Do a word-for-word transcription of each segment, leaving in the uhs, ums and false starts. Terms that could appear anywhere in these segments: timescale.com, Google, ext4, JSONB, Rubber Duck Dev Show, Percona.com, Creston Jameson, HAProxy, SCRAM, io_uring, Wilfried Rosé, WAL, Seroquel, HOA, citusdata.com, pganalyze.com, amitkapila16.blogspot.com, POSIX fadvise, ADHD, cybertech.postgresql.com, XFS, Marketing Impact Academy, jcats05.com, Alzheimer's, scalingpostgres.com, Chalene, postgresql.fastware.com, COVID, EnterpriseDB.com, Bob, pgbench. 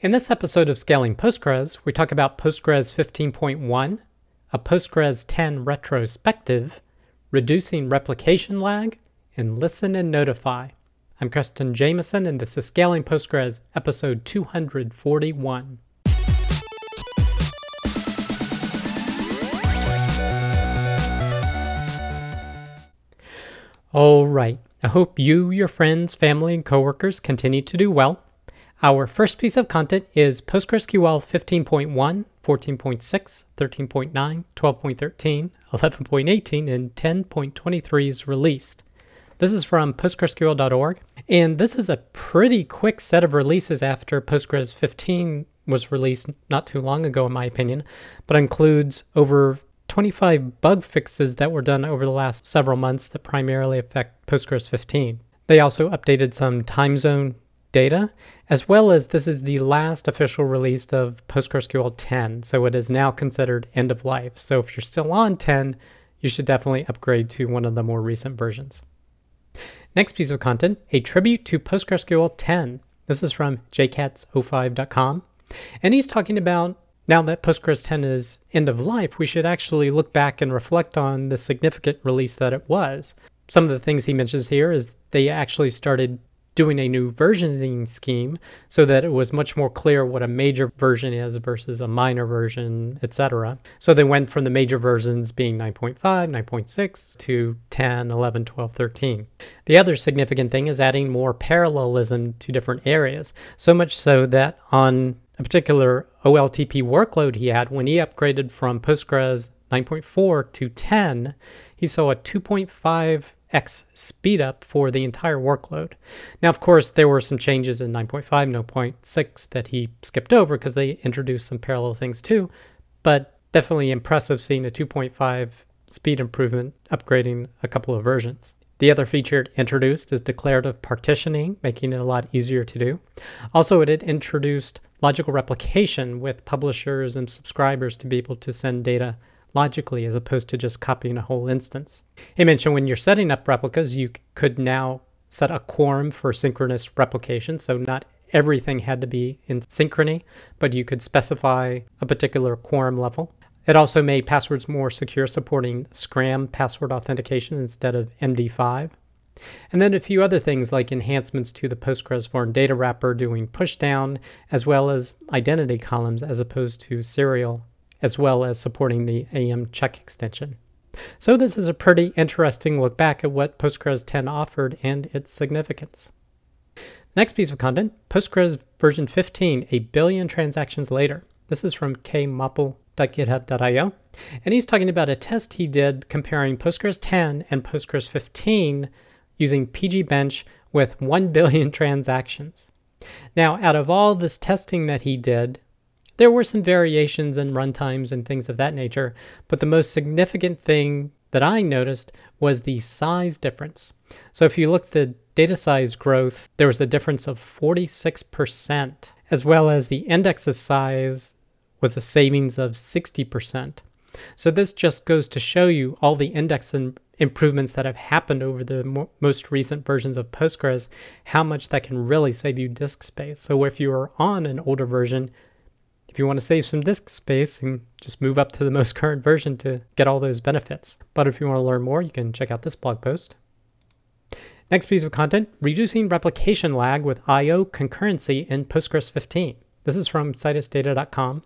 In this episode of Scaling Postgres, we talk about Postgres fifteen point one, a Postgres ten retrospective, reducing replication lag, and listen and notify. I'm Creston Jameson, and this is Scaling Postgres, episode two hundred forty-one. All right, I hope you, your friends, family, and coworkers continue to do well. Our first piece of content is PostgreSQL fifteen point one, fourteen point six, thirteen point nine, twelve point thirteen, eleven point eighteen, and ten point twenty-three is released. This is from postgresql dot org, and this is a pretty quick set of releases after Postgres fifteen was released not too long ago, in my opinion, but includes over twenty-five bug fixes that were done over the last several months that primarily affect Postgres fifteen. They also updated some time zone data, as well as this is the last official release of PostgreSQL ten, so it is now considered end of life. So if you're still on ten, you should definitely upgrade to one of the more recent versions. Next piece of content, a tribute to PostgreSQL ten. This is from j cats zero five dot com, and he's talking about now that Postgres ten is end of life, we should actually look back and reflect on the significant release that it was. Some of the things he mentions here is they actually started doing a new versioning scheme so that it was much more clear what a major version is versus a minor version, et cetera. So they went from the major versions being nine point five, nine point six to ten, eleven, twelve, thirteen. The other significant thing is adding more parallelism to different areas, so much so that on a particular O L T P workload he had, when he upgraded from Postgres nine point four to ten, he saw a two point five x speedup for the entire workload. Now, of course, there were some changes in nine point five, nine point six that he skipped over because they introduced some parallel things too, but definitely impressive seeing a two point five speed improvement upgrading a couple of versions. The other feature it introduced is declarative partitioning, making it a lot easier to do. Also, it had introduced logical replication with publishers and subscribers to be able to send data logically as opposed to just copying a whole instance. He mentioned when you're setting up replicas, you could now set a quorum for synchronous replication, so not everything had to be in synchrony, but you could specify a particular quorum level. It also made passwords more secure, supporting SCRAM password authentication instead of M D five. And then a few other things like enhancements to the Postgres foreign data wrapper doing pushdown, as well as identity columns as opposed to serial, as well as supporting the A M check extension. So this is a pretty interesting look back at what Postgres ten offered and its significance. Next piece of content, Postgres version fifteen, a billion transactions later. This is from k moppel dot github dot i o, and he's talking about a test he did comparing Postgres ten and Postgres fifteen using pgbench with one billion transactions. Now, out of all this testing that he did, there were some variations in runtimes and things of that nature, but the most significant thing that I noticed was the size difference. So if you look at the data size growth, there was a difference of forty-six percent, as well as the index's size was a savings of sixty percent. So this just goes to show you all the index and improvements that have happened over the mo most recent versions of Postgres, how much that can really save you disk space. So if you are on an older version, if you want to save some disk space, and just move up to the most current version to get all those benefits. But if you want to learn more, you can check out this blog post. Next piece of content, reducing replication lag with I O concurrency in Postgres fifteen. This is from citus data dot com.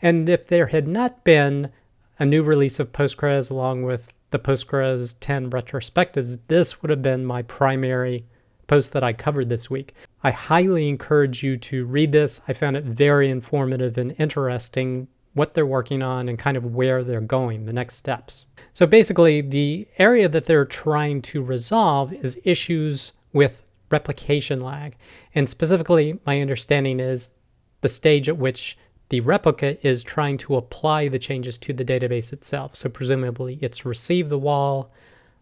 And if there had not been a new release of Postgres along with the Postgres ten retrospectives, this would have been my primary post that I covered this week. I highly encourage you to read this. I found it very informative and interesting what they're working on and kind of where they're going, the next steps. So basically, the area that they're trying to resolve is issues with replication lag. And specifically, my understanding is the stage at which the replica is trying to apply the changes to the database itself. So presumably, it's received the W A L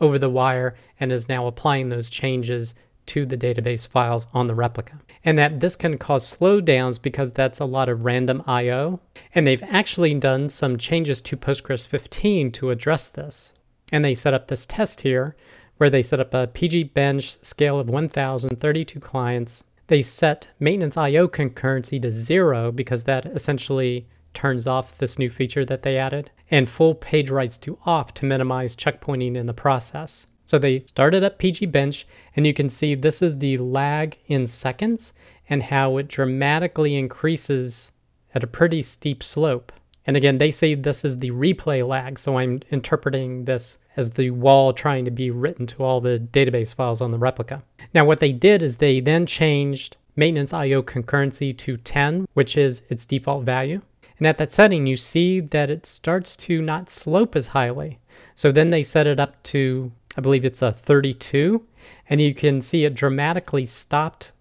over the wire and is now applying those changes to the database files on the replica. And that this can cause slowdowns because that's a lot of random I O. And they've actually done some changes to Postgres fifteen to address this. And they set up this test here where they set up a pgbench scale of one thousand thirty-two clients. they set maintenance I O concurrency to zero because that essentially turns off this new feature that they added, and full page writes to off to minimize checkpointing in the process. So they started up pgbench, and you can see this is the lag in seconds and how it dramatically increases at a pretty steep slope. And again, they say this is the replay lag, so I'm interpreting this as the W A L trying to be written to all the database files on the replica. Now what they did is they then changed maintenance I O concurrency to ten, which is its default value. And at that setting, you see that it starts to not slope as highly. So then they set it up to, I believe it's a thirty-two, and you can see it dramatically stopped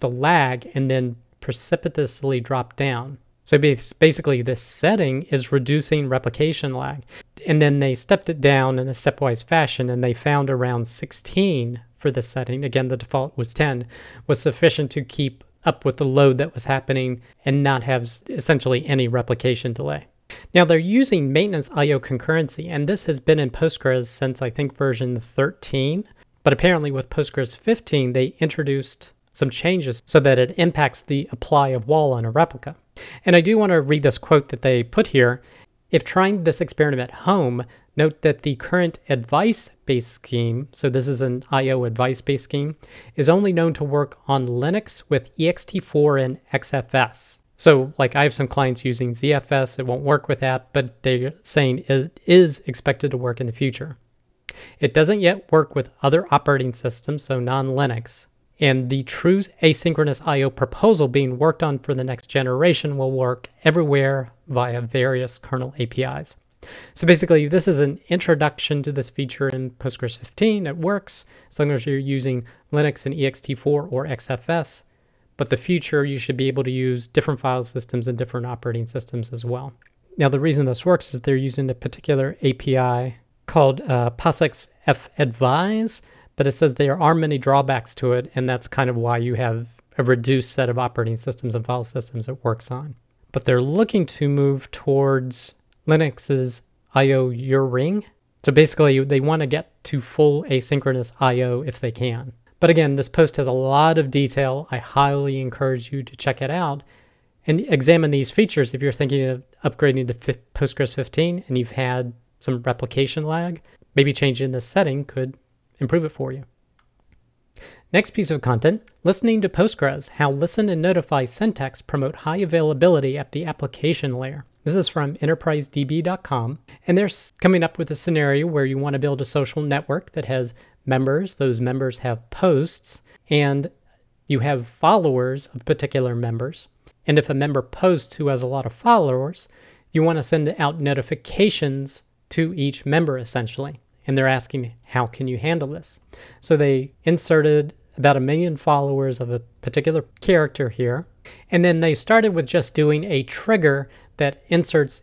the lag and then precipitously dropped down. So basically this setting is reducing replication lag. And then they stepped it down in a stepwise fashion, and they found around sixteen for this setting. Again, the default was ten, was sufficient to keep up with the load that was happening and not have essentially any replication delay. Now they're using maintenance I O concurrency, and this has been in Postgres since I think version thirteen, but apparently with Postgres fifteen they introduced some changes so that it impacts the apply of W A L on a replica. And I do want to read this quote that they put here. If trying this experiment at home, note that the current advice-based scheme, so this is an I O advice-based scheme, is only known to work on Linux with E X T four and X F S. So like I have some clients using Z F S, it won't work with that, but they're saying it is expected to work in the future. It doesn't yet work with other operating systems, so non-Linux. And the true asynchronous I O proposal being worked on for the next generation will work everywhere via various kernel A P Is. So basically, this is an introduction to this feature in Postgres fifteen. It works as long as you're using Linux and E X T four or X F S. But the future, you should be able to use different file systems and different operating systems as well. Now, the reason this works is they're using a particular A P I called uh, POSIX fadvise. But it says there are many drawbacks to it, and that's kind of why you have a reduced set of operating systems and file systems it works on. But they're looking to move towards Linux's I O uring. So basically, they want to get to full asynchronous I O if they can. But again, this post has a lot of detail. I highly encourage you to check it out and examine these features if you're thinking of upgrading to Postgres fifteen and you've had some replication lag. Maybe changing this setting could improve it for you. Next piece of content, listening to Postgres, how listen and notify syntax promote high availability at the application layer. This is from Enterprise D B dot com, and they're coming up with a scenario where you want to build a social network that has members, those members have posts, and you have followers of particular members. And if a member posts who has a lot of followers, you want to send out notifications to each member essentially. And they're asking, how can you handle this? So they inserted about a million followers of a particular character here. And then they started with just doing a trigger that inserts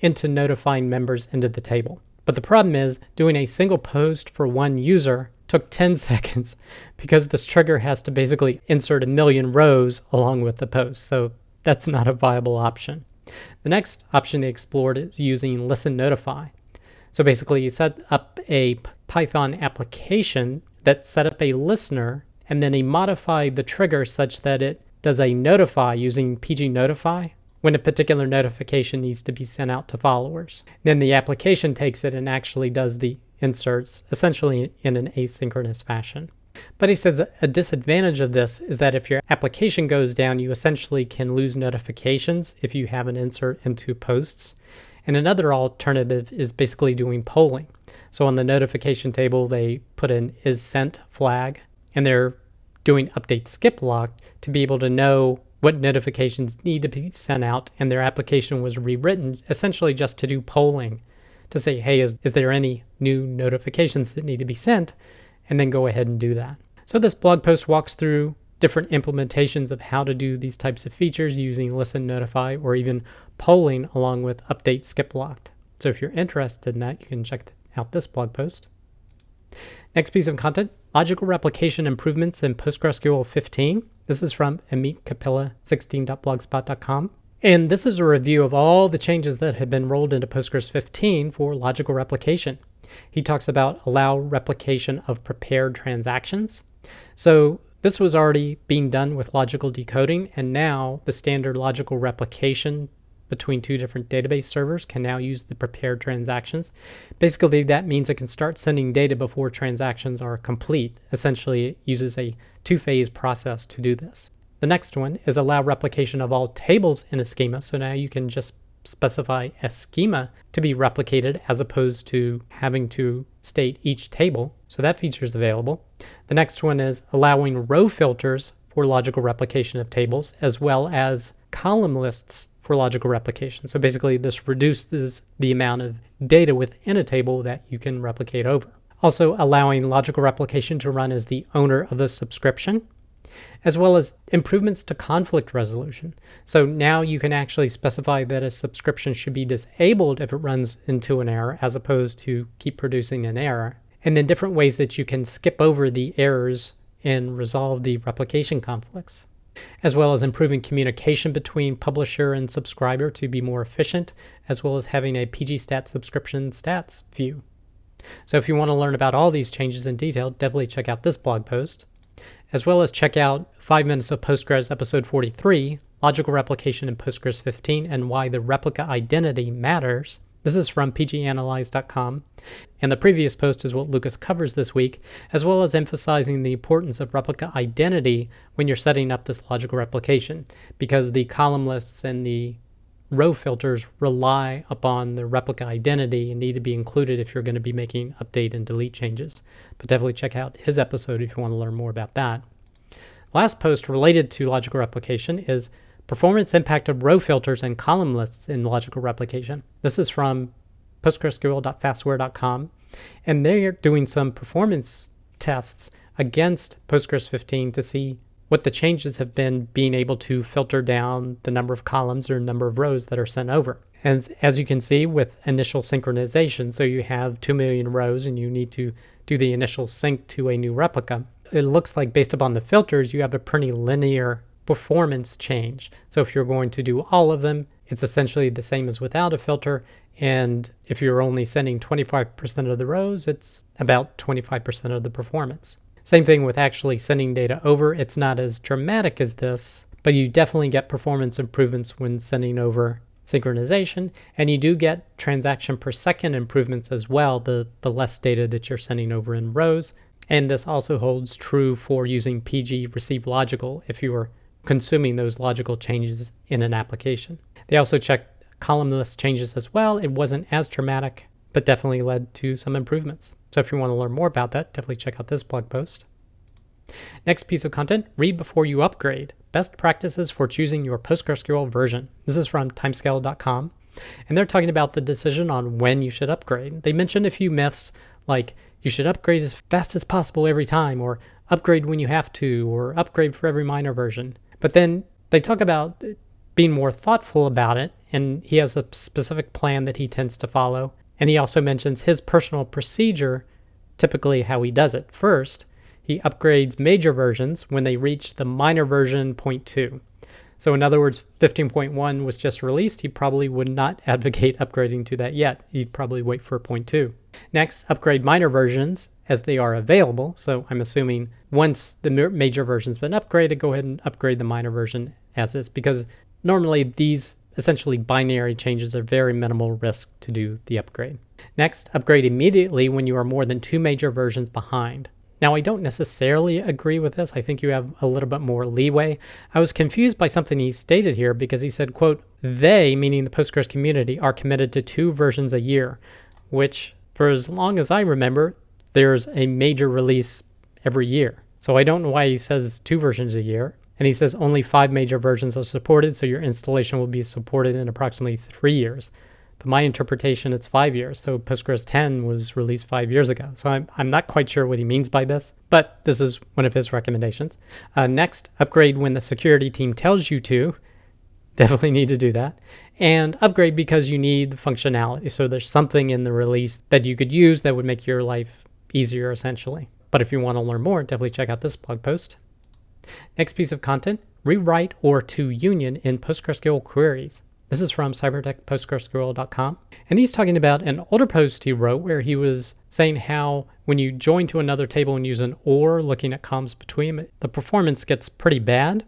into notifying members into the table. But the problem is doing a single post for one user took ten seconds because this trigger has to basically insert a million rows along with the post. So that's not a viable option. The next option they explored is using listen notify. So basically, you set up a Python application that set up a listener, and then you modify the trigger such that it does a notify using P G notify when a particular notification needs to be sent out to followers. Then the application takes it and actually does the inserts, essentially in an asynchronous fashion. But he says a disadvantage of this is that if your application goes down, you essentially can lose notifications if you have an insert into posts. And another alternative is basically doing polling. So on the notification table, they put an is sent flag, and they're doing update skip lock to be able to know what notifications need to be sent out. And their application was rewritten essentially just to do polling to say, hey, is, is there any new notifications that need to be sent? And then go ahead and do that. So this blog post walks through different implementations of how to do these types of features using listen notify or even polling along with update skip locked. So if you're interested in that, you can check out this blog post. Next piece of content, logical replication improvements in PostgreSQL fifteen. This is from amit kapila sixteen dot blogspot dot com. And this is a review of all the changes that have been rolled into Postgres fifteen for logical replication. He talks about allow replication of prepared transactions. So This was already being done with logical decoding, and now the standard logical replication between two different database servers can now use the prepared transactions. Basically, that means it can start sending data before transactions are complete. Essentially, it uses a two-phase process to do this. The next one is allow replication of all tables in a schema. So now you can just specify a schema to be replicated as opposed to having to state each table. So that feature is available. The next one is allowing row filters for logical replication of tables, as well as column lists for logical replication. So basically this reduces the amount of data within a table that you can replicate over. Also allowing logical replication to run as the owner of the subscription, as well as improvements to conflict resolution. So now you can actually specify that a subscription should be disabled if it runs into an error, as opposed to keep producing an error. And then different ways that you can skip over the errors and resolve the replication conflicts, as well as improving communication between publisher and subscriber to be more efficient, as well as having a P G stat subscription stats view. So if you want to learn about all these changes in detail, definitely check out this blog post, as well as check out Five Minutes of Postgres episode forty-three, Logical Replication in Postgres fifteen and Why the Replica Identity Matters. This is from p g analyze dot com, and the previous post is what Lucas covers this week, as well as emphasizing the importance of replica identity when you're setting up this logical replication, because the column lists and the row filters rely upon the replica identity and need to be included if you're going to be making update and delete changes. But definitely check out his episode if you want to learn more about that. Last post related to logical replication is Performance Impact of Row Filters and Column Lists in Logical Replication. This is from postgresql dot fastware dot com, and they're doing some performance tests against Postgres fifteen to see what the changes have been, being able to filter down the number of columns or number of rows that are sent over. And as you can see with initial synchronization, so you have two million rows and you need to do the initial sync to a new replica, it looks like based upon the filters, you have a pretty linear performance change. So if you're going to do all of them, it's essentially the same as without a filter. And if you're only sending twenty-five percent of the rows, it's about twenty-five percent of the performance. Same thing with actually sending data over. It's not as dramatic as this, but you definitely get performance improvements when sending over synchronization, and you do get transaction per second improvements as well, the, the less data that you're sending over in rows. And this also holds true for using P G Receive Logical if you are consuming those logical changes in an application. They also checked column list changes as well. It wasn't as dramatic, but definitely led to some improvements. So if you want to learn more about that, definitely check out this blog post. Next piece of content, read before you upgrade, best practices for choosing your PostgreSQL version. This is from timescale dot com, and they're talking about the decision on when you should upgrade. They mentioned a few myths like you should upgrade as fast as possible every time, or upgrade when you have to, or upgrade for every minor version. But then they talk about being more thoughtful about it, and he has a specific plan that he tends to follow. And he also mentions his personal procedure, typically how he does it. First, he upgrades major versions when they reach the minor version zero point two. So in other words, fifteen point one was just released. He probably would not advocate upgrading to that yet. He'd probably wait for zero point two. Next, upgrade minor versions as they are available. So I'm assuming once the major version's been upgraded, go ahead and upgrade the minor version as is, because normally these essentially binary changes are very minimal risk to do the upgrade. Next, upgrade immediately when you are more than two major versions behind. Now, I don't necessarily agree with this. I think you have a little bit more leeway. I was confused by something he stated here because he said, quote, they, meaning the Postgres community, are committed to two versions a year, which for as long as I remember, there's a major release every year. So I don't know why he says two versions a year. And he says only five major versions are supported, so your installation will be supported in approximately three years. But my interpretation, it's five years. So Postgres ten was released five years ago. So I'm, I'm not quite sure what he means by this, but this is one of his recommendations. Uh, next, upgrade when the security team tells you to. Definitely need to do that. And upgrade because you need the functionality. So there's something in the release that you could use that would make your life easier, essentially. But if you want to learn more, definitely check out this blog post. Next piece of content, rewrite or to union in PostgreSQL queries. This is from cybertech dot postgresql dot com. And he's talking about an older post he wrote where he was saying how when you join to another table and use an or looking at columns between, the performance gets pretty bad.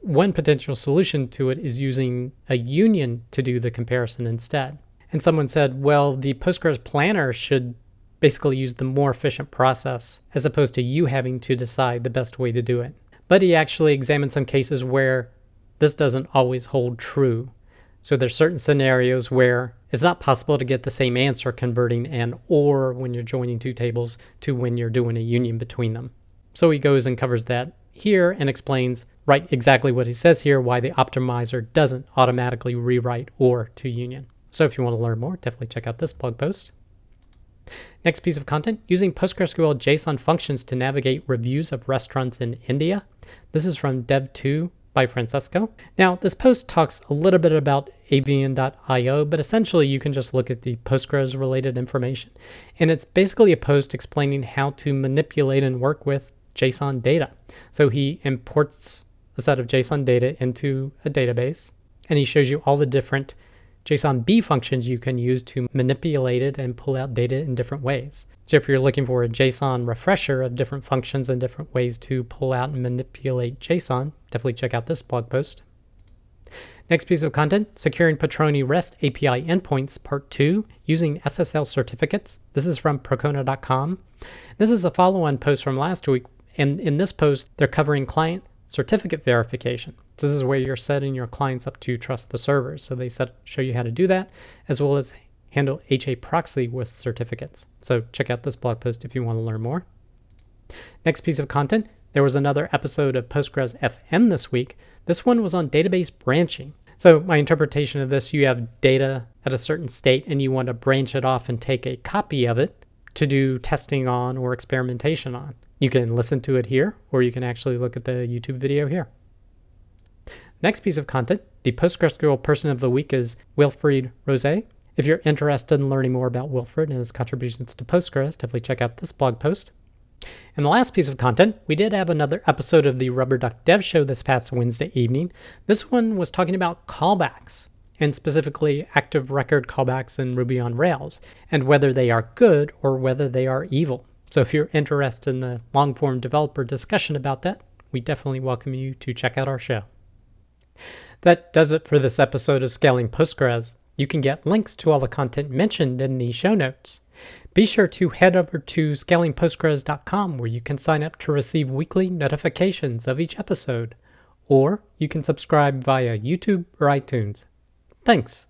One potential solution to it is using a union to do the comparison instead. And someone said, well, the Postgres planner should basically use the more efficient process as opposed to you having to decide the best way to do it. But he actually examined some cases where this doesn't always hold true. So there's certain scenarios where it's not possible to get the same answer converting an or when you're joining two tables to when you're doing a union between them. So he goes and covers that here and explains right exactly what he says here, why the optimizer doesn't automatically rewrite or to union. So if you want to learn more, definitely check out this blog post. Next piece of content, using PostgreSQL JSON functions to navigate reviews of restaurants in India. This is from dev two by Francesco. Now, this post talks a little bit about avian dot i o, but essentially you can just look at the Postgres related information. And it's basically a post explaining how to manipulate and work with JSON data. So he imports a set of JSON data into a database, and he shows you all the different JSONB functions you can use to manipulate it and pull out data in different ways. So if you're looking for a JSON refresher of different functions and different ways to pull out and manipulate JSON, definitely check out this blog post. Next piece of content, securing Patroni REST A P I endpoints, part two, using S S L certificates. This is from Percona dot com. This is a follow-on post from last week, and in this post, they're covering client certificate verification. This is where you're setting your clients up to trust the servers. So they set, show you how to do that, as well as handle HAProxy with certificates. So check out this blog post if you want to learn more. Next piece of content, there was another episode of Postgres F M this week. This one was on database branching. So my interpretation of this, you have data at a certain state and you want to branch it off and take a copy of it to do testing on or experimentation on. You can listen to it here, or you can actually look at the YouTube video here. Next piece of content, the PostgreSQL Person of the Week is Wilfried Rosé. If you're interested in learning more about Wilfried and his contributions to Postgres, definitely check out this blog post. And the last piece of content, we did have another episode of the Rubber Duck Dev Show this past Wednesday evening. This one was talking about callbacks, and specifically active record callbacks in Ruby on Rails, and whether they are good or whether they are evil. So if you're interested in the long-form developer discussion about that, we definitely welcome you to check out our show. That does it for this episode of Scaling Postgres. You can get links to all the content mentioned in the show notes. Be sure to head over to scaling postgres dot com where you can sign up to receive weekly notifications of each episode, or you can subscribe via YouTube or iTunes. Thanks.